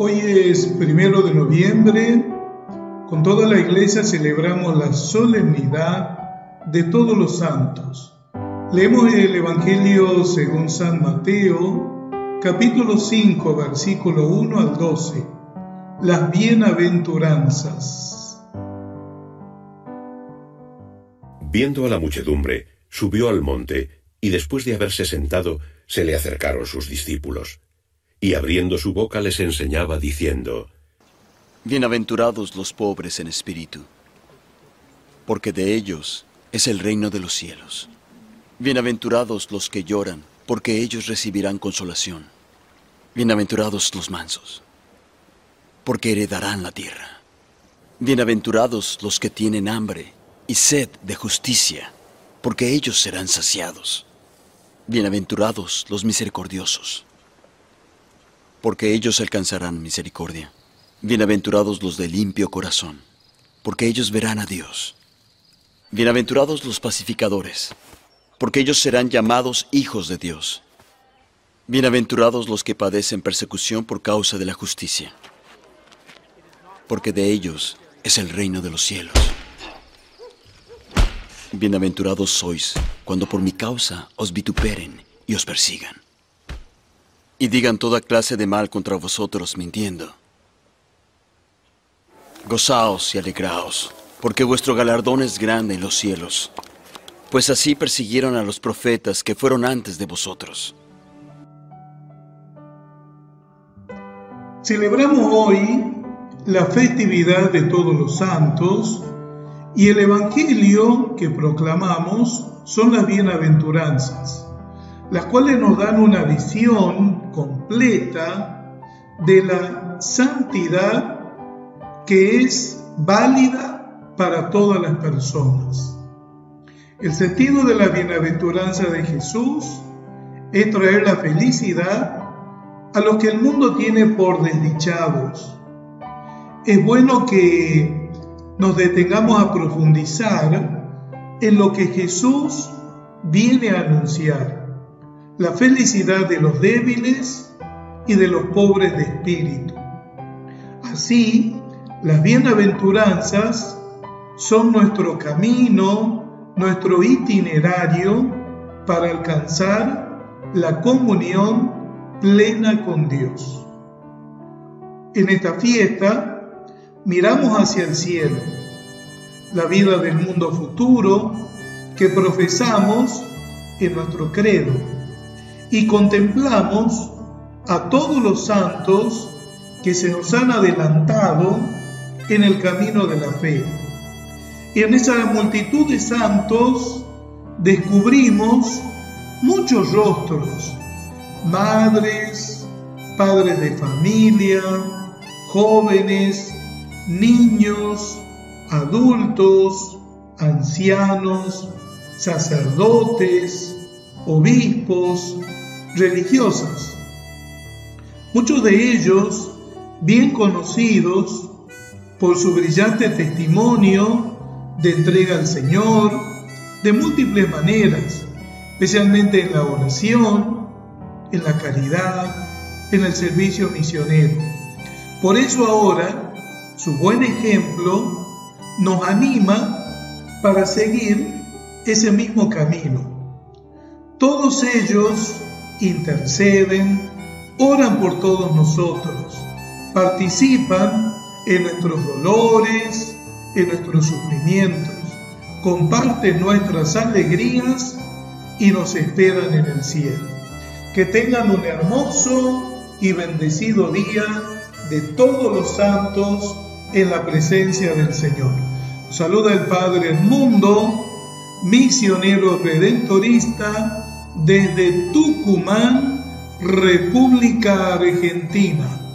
Hoy es 1 de noviembre. Con toda la iglesia celebramos la solemnidad de todos los santos. Leemos el Evangelio según San Mateo, capítulo 5, versículo 1 al 12. Las bienaventuranzas. Viendo a la muchedumbre, subió al monte, y después de haberse sentado, se le acercaron sus discípulos. Y abriendo su boca les enseñaba diciendo: Bienaventurados los pobres en espíritu, porque de ellos es el reino de los cielos. Bienaventurados los que lloran, porque ellos recibirán consolación. Bienaventurados los mansos, porque heredarán la tierra. Bienaventurados los que tienen hambre y sed de justicia, porque ellos serán saciados. Bienaventurados los misericordiosos, porque ellos alcanzarán misericordia. Bienaventurados los de limpio corazón, porque ellos verán a Dios. Bienaventurados los pacificadores, porque ellos serán llamados hijos de Dios. Bienaventurados los que padecen persecución por causa de la justicia, porque de ellos es el reino de los cielos. Bienaventurados sois cuando por mi causa os vituperen y os persigan, y digan toda clase de mal contra vosotros mintiendo. Gozaos y alegraos, porque vuestro galardón es grande en los cielos, pues así persiguieron a los profetas que fueron antes de vosotros. Celebramos hoy la festividad de todos los santos, y el Evangelio que proclamamos son las bienaventuranzas, las cuales nos dan una visión completa de la santidad que es válida para todas las personas. El sentido de la bienaventuranza de Jesús es traer la felicidad a los que el mundo tiene por desdichados. Es bueno que nos detengamos a profundizar en lo que Jesús viene a anunciar: la felicidad de los débiles y de los pobres de espíritu. Así, las bienaventuranzas son nuestro camino, nuestro itinerario para alcanzar la comunión plena con Dios. En esta fiesta miramos hacia el cielo, la vida del mundo futuro que profesamos en nuestro credo, y contemplamos a todos los santos que se nos han adelantado en el camino de la fe. Y en esa multitud de santos descubrimos muchos rostros: madres, padres de familia, jóvenes, niños, adultos, ancianos, sacerdotes, obispos, religiosas. Muchos de ellos bien conocidos por su brillante testimonio de entrega al Señor de múltiples maneras, especialmente en la oración, en la caridad, en el servicio misionero. Por eso ahora su buen ejemplo nos anima para seguir ese mismo camino. Todos ellos interceden, oran por todos nosotros, participan en nuestros dolores, en nuestros sufrimientos, comparten nuestras alegrías y nos esperan en el cielo. Que tengan un hermoso y bendecido día de todos los santos en la presencia del Señor. Saluda el Padre Edmundo, misionero redentorista desde Tucumán, República Argentina.